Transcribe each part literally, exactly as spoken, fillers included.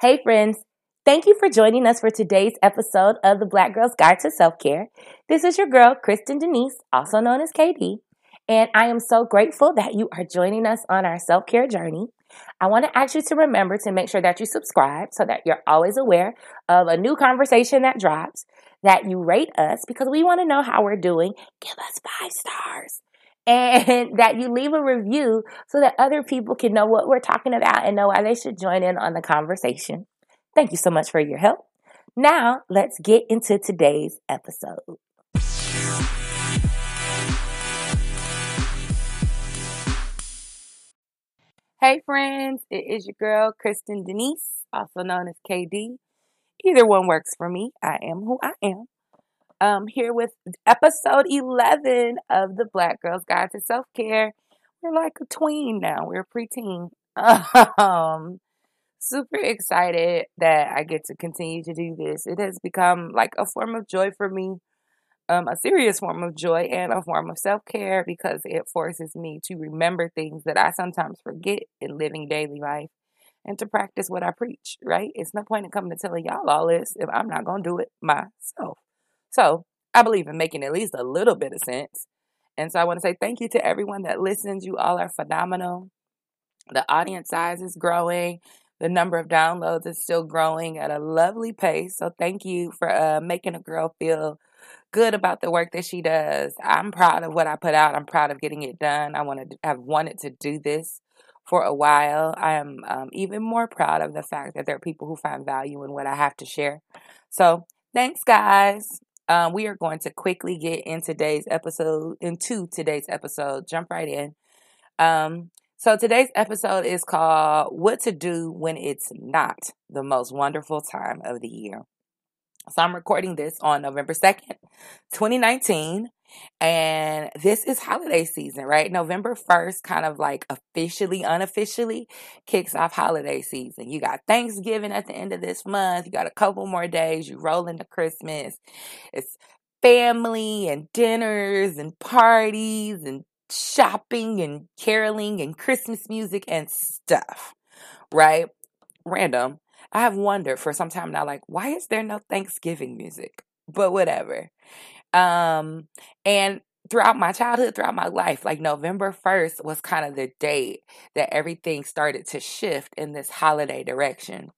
Hey friends, thank you for joining us for today's episode of The Black Girl's Guide to Self-Care. This is your girl, Kristen Denise, also known as K D, and I am so grateful that you are joining us on our self-care journey. I want to ask you to remember to make sure that you subscribe so that you're always aware of a new conversation that drops, that you rate us because we want to know how we're doing. Give us five stars. And that you leave a review so that other people can know what we're talking about and know why they should join in on the conversation. Thank you so much for your help. Now, let's get into today's episode. Hey, friends. It is your girl, Kristen Denise, also known as K D. Either one works for me. I am who I am. Um, here with episode eleven of the Black Girl's Guide to Self-Care. We're like a tween now. We're a preteen. Um, super excited that I get to continue to do this. It has become like a form of joy for me, um, a serious form of joy and a form of self-care because it forces me to remember things that I sometimes forget in living daily life and to practice what I preach, right? It's no point in coming to telling y'all all this if I'm not going to do it myself. So I believe in making at least a little bit of sense. And so I want to say thank you to everyone that listens. You all are phenomenal. The audience size is growing. The number of downloads is still growing at a lovely pace. So thank you for uh, making a girl feel good about the work that she does. I'm proud of what I put out. I'm proud of getting it done. I want to have wanted to do this for a while. I am um, even more proud of the fact that there are people who find value in what I have to share. So thanks, guys. Um, we are going to quickly get in today's episode, into today's episode, jump right in. Um, so today's episode is called What to Do When It's Not the Most Wonderful Time of the Year. So I'm recording this on November second, twenty nineteen, and this is holiday season, right? November first kind of like officially, unofficially kicks off holiday season. You got Thanksgiving at the end of this month. You got a couple more days. You roll into Christmas. It's family and dinners and parties and shopping and caroling and Christmas music and stuff, right? Random. I have wondered for some time now, like, why is there no Thanksgiving music? But whatever. Um, and throughout my childhood, throughout my life, like November first was kind of the date that everything started to shift in this holiday direction.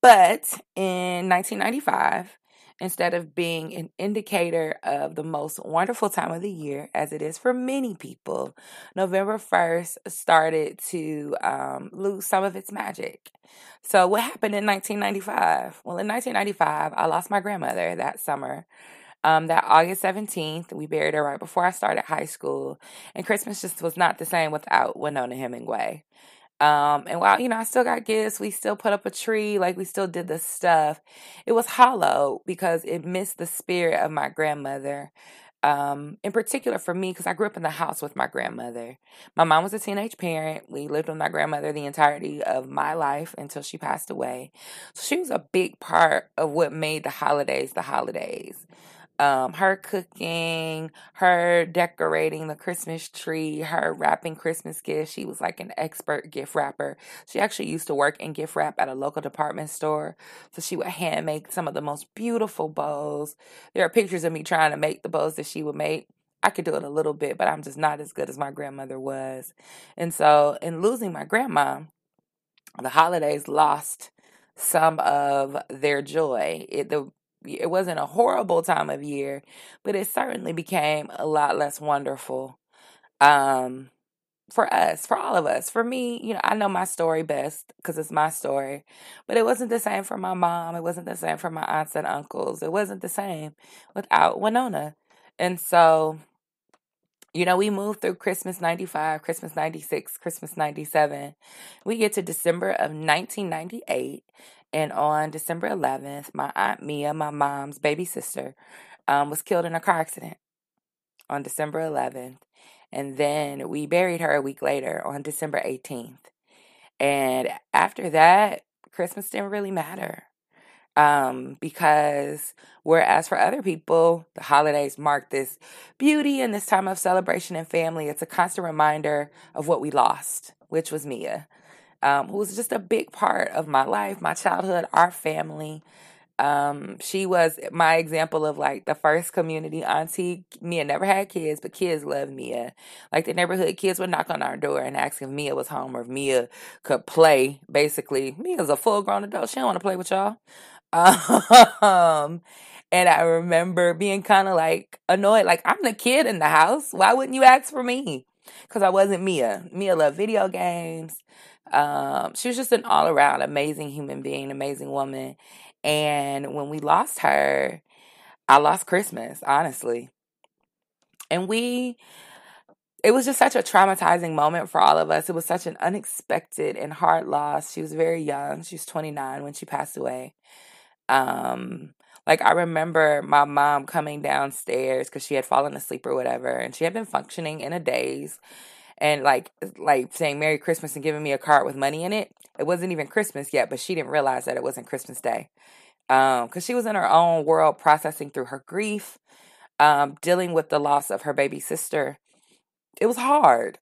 But in nineteen ninety-five, instead of being an indicator of the most wonderful time of the year, as it is for many people, November first started to um, lose some of its magic. So what happened in nineteen ninety-five? Well, in nineteen ninety-five, I lost my grandmother that summer. Um, that August seventeenth, we buried her right before I started high school. And Christmas just was not the same without Winona Hemingway. Um, and while, you know, I still got gifts, we still put up a tree, like we still did the stuff. It was hollow because it missed the spirit of my grandmother. Um, in particular for me, because I grew up in the house with my grandmother. My mom was a teenage parent. We lived with my grandmother the entirety of my life until she passed away. So she was a big part of what made the holidays the holidays. Um, her cooking, her decorating the Christmas tree, her wrapping Christmas gifts. She was like an expert gift wrapper. She actually used to work in gift wrap at a local department store. So she would hand make some of the most beautiful bows. There are pictures of me trying to make the bows that she would make. I could do it a little bit, but I'm just not as good as my grandmother was. And so in losing my grandma, the holidays lost some of their joy. It, the It wasn't a horrible time of year, but it certainly became a lot less wonderful um, for us, for all of us. For me, you know, I know my story best because it's my story, but it wasn't the same for my mom. It wasn't the same for my aunts and uncles. It wasn't the same without Winona. And so, you know, we moved through Christmas ninety-five, Christmas ninety-six, Christmas ninety-seven. We get to December of nineteen ninety-eight. And on December eleventh, my Aunt Mia, my mom's baby sister, um, was killed in a car accident on December eleventh. And then we buried her a week later on December eighteenth. And after that, Christmas didn't really matter. Um, because whereas for other people, the holidays mark this beauty and this time of celebration and family, it's a constant reminder of what we lost, which was Mia. um, who was just a big part of my life, my childhood, our family. Um, she was my example of, like, the first community auntie. Mia never had kids, but kids loved Mia. Like, the neighborhood kids would knock on our door and ask if Mia was home or if Mia could play. Basically, Mia's a full-grown adult. She don't want to play with y'all. Um, and I remember being kind of, like, annoyed. Like, I'm the kid in the house. Why wouldn't you ask for me? Because I wasn't Mia. Mia loved video games. Um, she was just an all-around amazing human being, amazing woman. And when we lost her, I lost Christmas, honestly. And we, it was just such a traumatizing moment for all of us. It was such an unexpected and hard loss. She was very young. She was twenty-nine when she passed away. Um, like, I remember my mom coming downstairs because she had fallen asleep or whatever. And she had been functioning in a daze. And, like, like saying Merry Christmas and giving me a card with money in it. It wasn't even Christmas yet, but she didn't realize that it wasn't Christmas Day. Um, because she was in her own world processing through her grief, um, dealing with the loss of her baby sister. It was hard.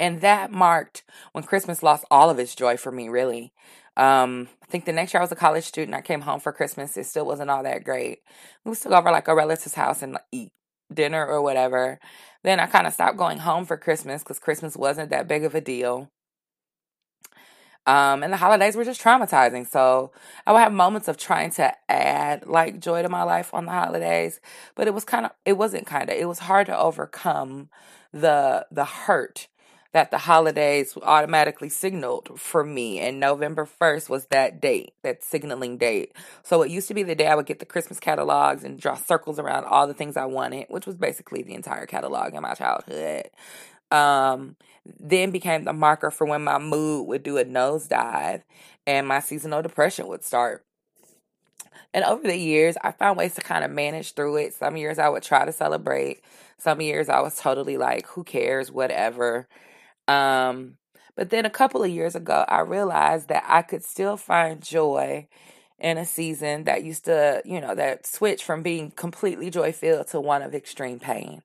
And that marked when Christmas lost all of its joy for me, really. Um, I think the next year I was a college student. I came home for Christmas. It still wasn't all that great. We would still go over, like, a relative's house and eat dinner or whatever. Then I kind of stopped going home for Christmas because Christmas wasn't that big of a deal. Um, and the holidays were just traumatizing. So I would have moments of trying to add, like, joy to my life on the holidays. But it was kind of, it wasn't kind of, it was hard to overcome the the hurt that the holidays automatically signaled for me. And November first was that date, that signaling date. So it used to be the day I would get the Christmas catalogs and draw circles around all the things I wanted, which was basically the entire catalog in my childhood. Um, then became the marker for when my mood would do a nosedive and my seasonal depression would start. And over the years, I found ways to kind of manage through it. Some years I would try to celebrate. Some years I was totally like, who cares, whatever. Um, but then a couple of years ago, I realized that I could still find joy in a season that used to, you know, that switch from being completely joy-filled to one of extreme pain.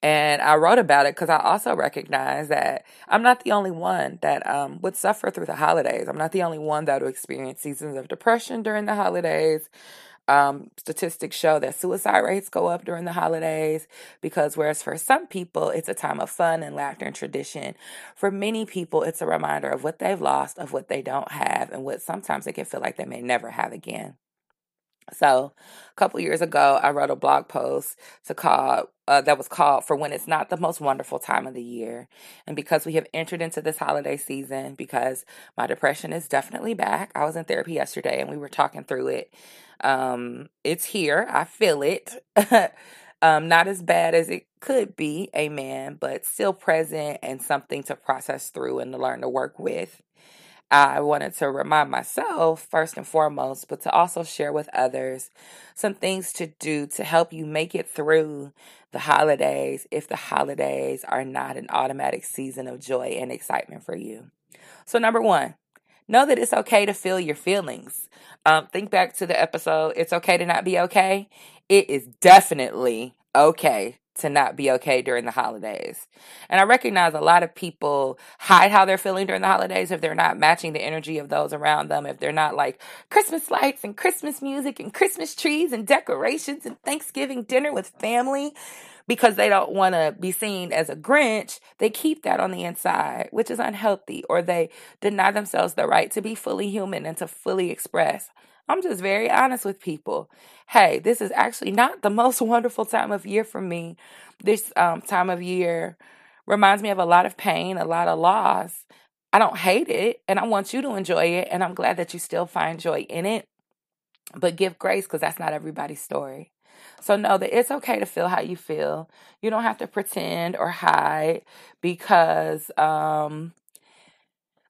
And I wrote about it because I also recognize that I'm not the only one that um, would suffer through the holidays. I'm not the only one that would experience seasons of depression during the holidays. Um, statistics show that suicide rates go up during the holidays because whereas for some people, it's a time of fun and laughter and tradition, for many people, it's a reminder of what they've lost, of what they don't have, and what sometimes they can feel like they may never have again. So a couple years ago, I wrote a blog post to call, uh, that was called For When It's Not the Most Wonderful Time of the Year. And because we have entered into this holiday season, because my depression is definitely back. I was in therapy yesterday and we were talking through it. Um, it's here. I feel it. um, not as bad as it could be, amen, but still present and something to process through and to learn to work with. I wanted to remind myself first and foremost, but to also share with others some things to do to help you make it through the holidays if the holidays are not an automatic season of joy and excitement for you. So number one, know that it's okay to feel your feelings. Um, think back to the episode, It's Okay to Not Be Okay. It is definitely okay to not be okay during the holidays. And I recognize a lot of people hide how they're feeling during the holidays if they're not matching the energy of those around them, if they're not like Christmas lights and Christmas music and Christmas trees and decorations and Thanksgiving dinner with family, because they don't want to be seen as a Grinch. They keep that on the inside, which is unhealthy, or they deny themselves the right to be fully human and to fully express. I'm just very honest with people. Hey, this is actually not the most wonderful time of year for me. This um, time of year reminds me of a lot of pain, a lot of loss. I don't hate it, and I want you to enjoy it, and I'm glad that you still find joy in it. But give grace, because that's not everybody's story. So know that it's okay to feel how you feel. You don't have to pretend or hide because um,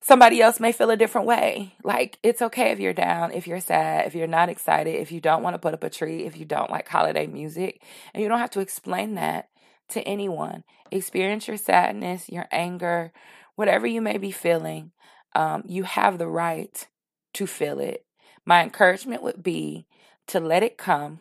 somebody else may feel a different way. Like, it's okay if you're down, if you're sad, if you're not excited, if you don't want to put up a tree, if you don't like holiday music. And you don't have to explain that to anyone. Experience your sadness, your anger, whatever you may be feeling. Um, you have the right to feel it. My encouragement would be to let it come,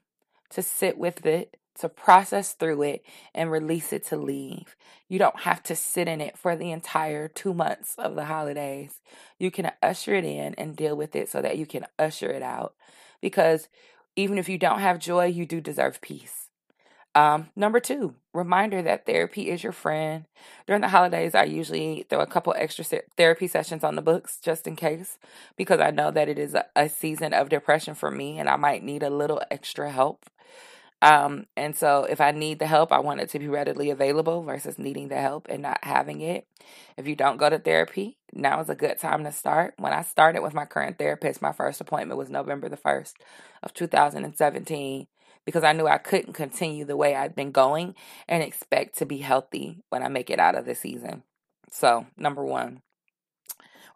to sit with it, to process through it and release it to leave. You don't have to sit in it for the entire two months of the holidays. You can usher it in and deal with it so that you can usher it out. Because even if you don't have joy, you do deserve peace. Um, number two, reminder that therapy is your friend. During the holidays, I usually throw a couple extra therapy sessions on the books just in case, because I know that it is a, a season of depression for me and I might need a little extra help. Um, and so if I need the help, I want it to be readily available versus needing the help and not having it. If you don't go to therapy, now is a good time to start. When I started with my current therapist, my first appointment was November the first of two thousand seventeen, because I knew I couldn't continue the way I'd been going and expect to be healthy when I make it out of the season. So number one,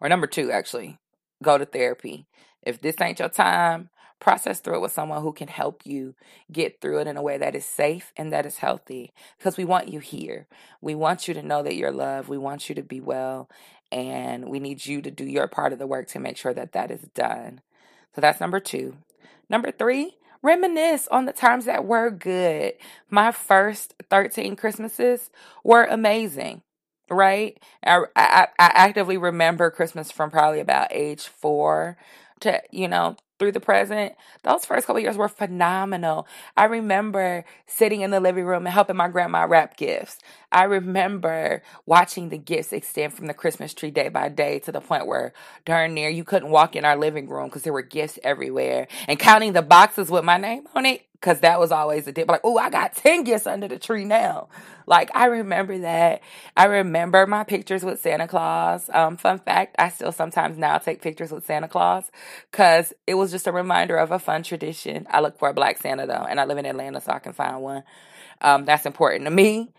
or number two, actually, go to therapy. If this ain't your time, process through it with someone who can help you get through it in a way that is safe and that is healthy, because we want you here. We want you to know that you're loved. We want you to be well, and we need you to do your part of the work to make sure that that is done. So that's number two. Number three, reminisce on the times that were good. My first thirteen Christmases were amazing. Right? I, I, I actively remember Christmas from probably about age four to, you know, through the present. Those first couple years were phenomenal. I remember sitting in the living room and helping my grandma wrap gifts. I remember watching the gifts extend from the Christmas tree day by day to the point where darn near you couldn't walk in our living room because there were gifts everywhere, and counting the boxes with my name on it, because that was always a dip. Like, oh, I got ten gifts under the tree now. Like, I remember that. I remember my pictures with Santa Claus. Um, fun fact, I still sometimes now take pictures with Santa Claus because it was just a reminder of a fun tradition. I look for a black Santa, though, and I live in Atlanta, so I can find one. Um, that's important to me.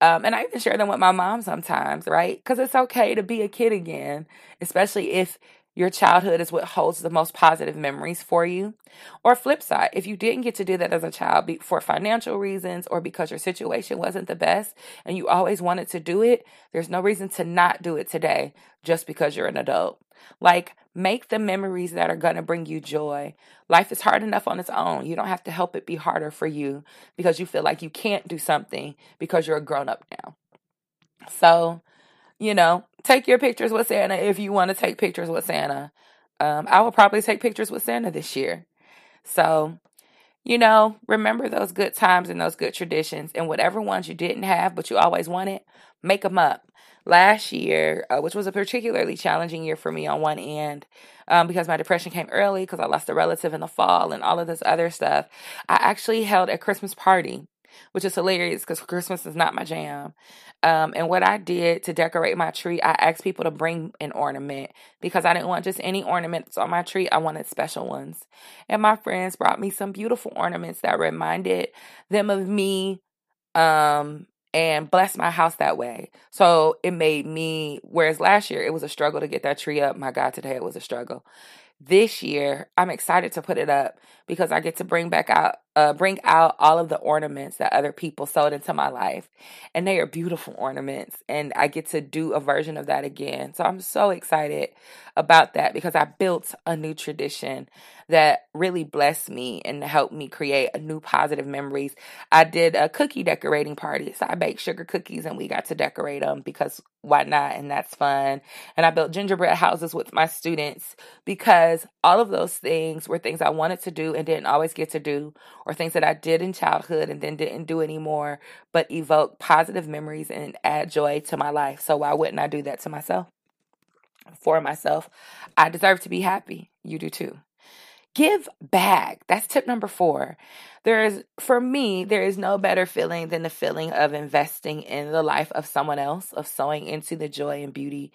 Um, and I even share them with my mom sometimes, right? Because it's okay to be a kid again, especially if your childhood is what holds the most positive memories for you. Or flip side, if you didn't get to do that as a child be- for financial reasons or because your situation wasn't the best and you always wanted to do it, there's no reason to not do it today just because you're an adult. Like, make the memories that are going to bring you joy. Life is hard enough on its own. You don't have to help it be harder for you because you feel like you can't do something because you're a grown up now. So, you know, take your pictures with Santa if you want to take pictures with Santa. Um, I will probably take pictures with Santa this year. So, you know, remember those good times and those good traditions, and whatever ones you didn't have but you always wanted, make them up. Last year, uh, which was a particularly challenging year for me on one end, um, because my depression came early because I lost a relative in the fall and all of this other stuff, I actually held a Christmas party, which is hilarious because Christmas is not my jam. Um, and what I did to decorate my tree, I asked people to bring an ornament because I didn't want just any ornaments on my tree. I wanted special ones. And my friends brought me some beautiful ornaments that reminded them of me, um, and blessed my house that way. So it made me, whereas last year it was a struggle to get that tree up. My God, today it was a struggle. This year, I'm excited to put it up because I get to bring back out, uh, bring out all of the ornaments that other people sewed into my life, and they are beautiful ornaments. And I get to do a version of that again. So I'm so excited about that because I built a new tradition that really blessed me and helped me create a new positive memories. I did a cookie decorating party, so I baked sugar cookies and we got to decorate them because why not? And that's fun. And I built gingerbread houses with my students because. All of those things were things I wanted to do and didn't always get to do, or things that I did in childhood and then didn't do anymore, but evoke positive memories and add joy to my life. So why wouldn't I do that to myself? For myself, I deserve to be happy. You do too. Give back. That's tip number four. There is, for me, there is no better feeling than the feeling of investing in the life of someone else, of sowing into the joy and beauty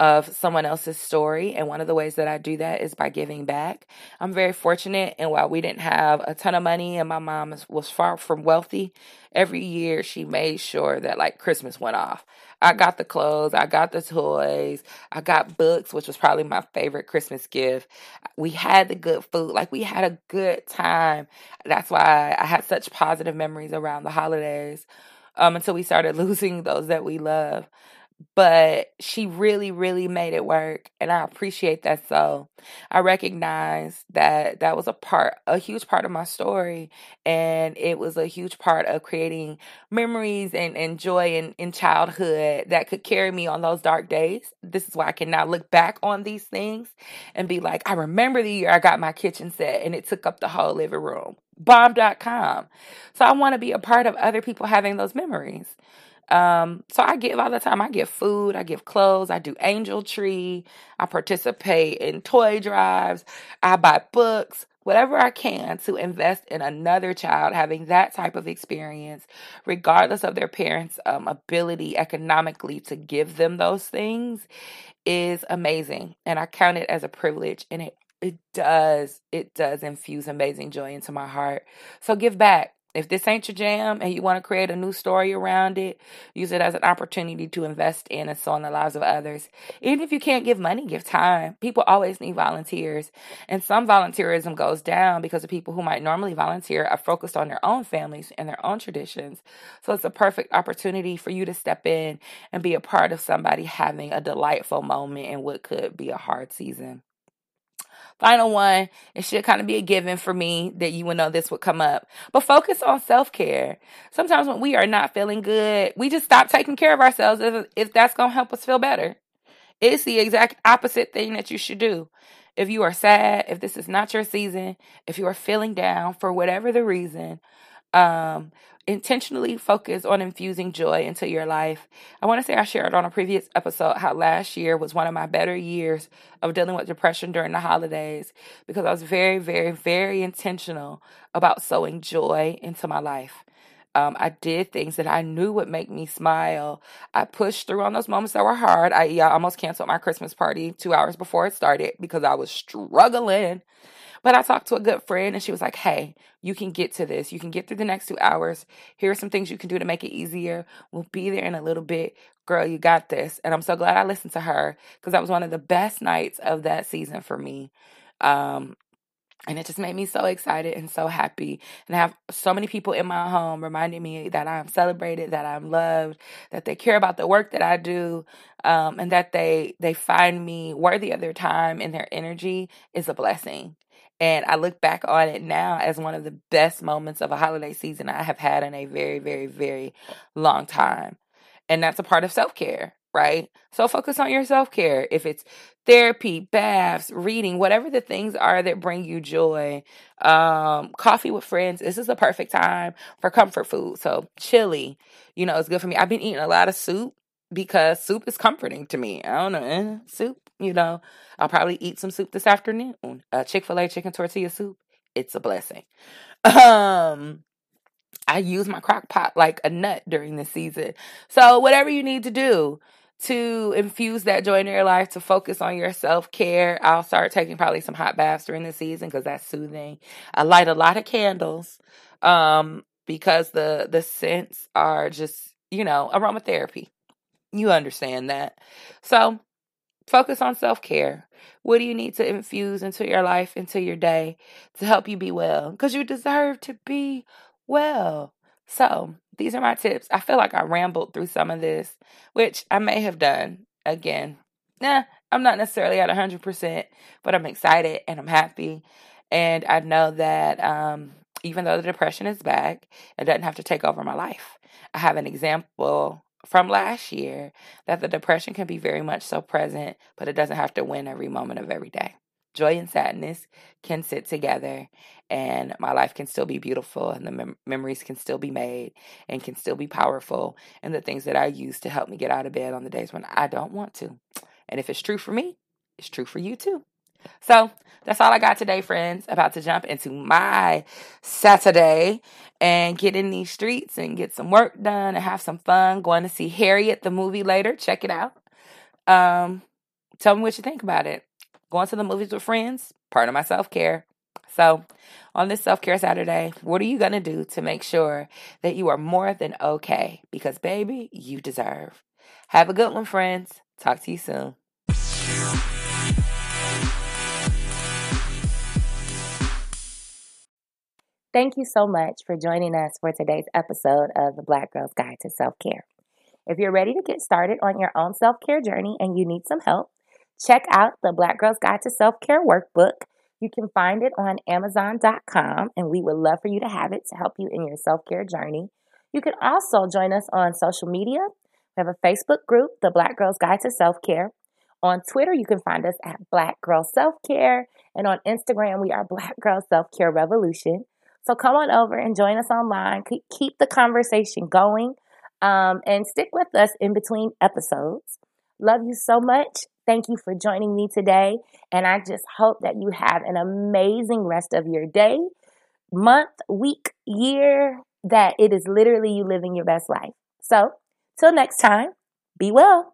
of someone else's story. And one of the ways that I do that is by giving back. I'm very fortunate, and while we didn't have a ton of money and my mom was far from wealthy, every year she made sure that, like, Christmas went off. I got the clothes, I got the toys, I got books, which was probably my favorite Christmas gift. We had the good food, like, we had a good time. That's why I had such positive memories around the holidays, um, until we started losing those that we love. But she really, really made it work, and I appreciate that. So I recognize that that was a part, a huge part of my story, and it was a huge part of creating memories and, and joy in, in childhood that could carry me on those dark days. This is why I can now look back on these things and be like, I remember the year I got my kitchen set, and it took up the whole living room. bomb dot com. So I want to be a part of other people having those memories. Um, so I give all the time. I give food, I give clothes, I do angel tree, I participate in toy drives, I buy books, whatever I can to invest in another child having that type of experience, regardless of their parents' um, ability economically to give them those things, is amazing. And I count it as a privilege, and it, it does, it does infuse amazing joy into my heart. So give back. If this ain't your jam and you want to create a new story around it, use it as an opportunity to invest in and so on the lives of others. Even if you can't give money, give time. People always need volunteers. And some volunteerism goes down because the people who might normally volunteer are focused on their own families and their own traditions. So it's a perfect opportunity for you to step in and be a part of somebody having a delightful moment in what could be a hard season. Final one, it should kind of be a given for me that you would know this would come up. But focus on self-care. Sometimes when we are not feeling good, we just stop taking care of ourselves if, if that's going to help us feel better. It's the exact opposite thing that you should do. If you are sad, if this is not your season, if you are feeling down for whatever the reason, um, intentionally focus on infusing joy into your life. I want to say I shared on a previous episode how last year was one of my better years of dealing with depression during the holidays because I was very, very, very intentional about sowing joy into my life. Um, I did things that I knew would make me smile. I pushed through on those moments that were hard. I, I almost canceled my Christmas party two hours before it started because I was struggling. But I talked to a good friend, and she was like, hey, you can get to this. You can get through the next two hours. Here are some things you can do to make it easier. We'll be there in a little bit. Girl, you got this. And I'm so glad I listened to her because that was one of the best nights of that season for me. Um, and it just made me so excited and so happy. And I have so many people in my home reminding me that I'm celebrated, that I'm loved, that they care about the work that I do, um, and that they they find me worthy of their time and their energy is a blessing. And I look back on it now as one of the best moments of a holiday season I have had in a very, very, very long time. And that's a part of self-care, right? So focus on your self-care. If it's therapy, baths, reading, whatever the things are that bring you joy, um, coffee with friends, this is the perfect time for comfort food. So chili, you know, it's good for me. I've been eating a lot of soup because soup is comforting to me. I don't know, eh? soup. You know, I'll probably eat some soup this afternoon. Uh, Chick-fil-A chicken tortilla soup. It's a blessing. Um, I use my crock pot like a nut during the season. So whatever you need to do to infuse that joy in your life, to focus on your self-care. I'll start taking probably some hot baths during the season because that's soothing. I light a lot of candles um, because the, the scents are just, you know, aromatherapy. You understand that. So focus on self-care. What do you need to infuse into your life, into your day to help you be well? Because you deserve to be well. So these are my tips. I feel like I rambled through some of this, which I may have done again. Nah, I'm not necessarily at one hundred percent, but I'm excited and I'm happy. And I know that um, even though the depression is back, it doesn't have to take over my life. I have an example from last year that the depression can be very much so present, but it doesn't have to win every moment of every day. Joy and sadness can sit together, and my life can still be beautiful, and the mem- memories can still be made and can still be powerful, and the things that I use to help me get out of bed on the days when I don't want to. And if it's true for me, it's true for you too. So that's all I got today, friends. About to jump into my Saturday and get in these streets and get some work done and have some fun. Going to see Harriet, the movie, later. Check it out. Um, tell me what you think about it. Going to the movies with friends, part of my self-care. So on this Self-Care Saturday, what are you going to do to make sure that you are more than okay? Because, baby, you deserve. Have a good one, friends. Talk to you soon. Thank you so much for joining us for today's episode of The Black Girl's Guide to Self-Care. If you're ready to get started on your own self-care journey and you need some help, check out the Black Girl's Guide to Self-Care workbook. You can find it on amazon dot com, and we would love for you to have it to help you in your self-care journey. You can also join us on social media. We have a Facebook group, The Black Girl's Guide to Self-Care. On Twitter, you can find us at Black Girl Self-Care. And on Instagram, we are Black Girl Self-Care Revolution. So come on over and join us online. Keep the conversation going um, and stick with us in between episodes. Love you so much. Thank you for joining me today. And I just hope that you have an amazing rest of your day, month, week, year, that it is literally you living your best life. So till next time, be well.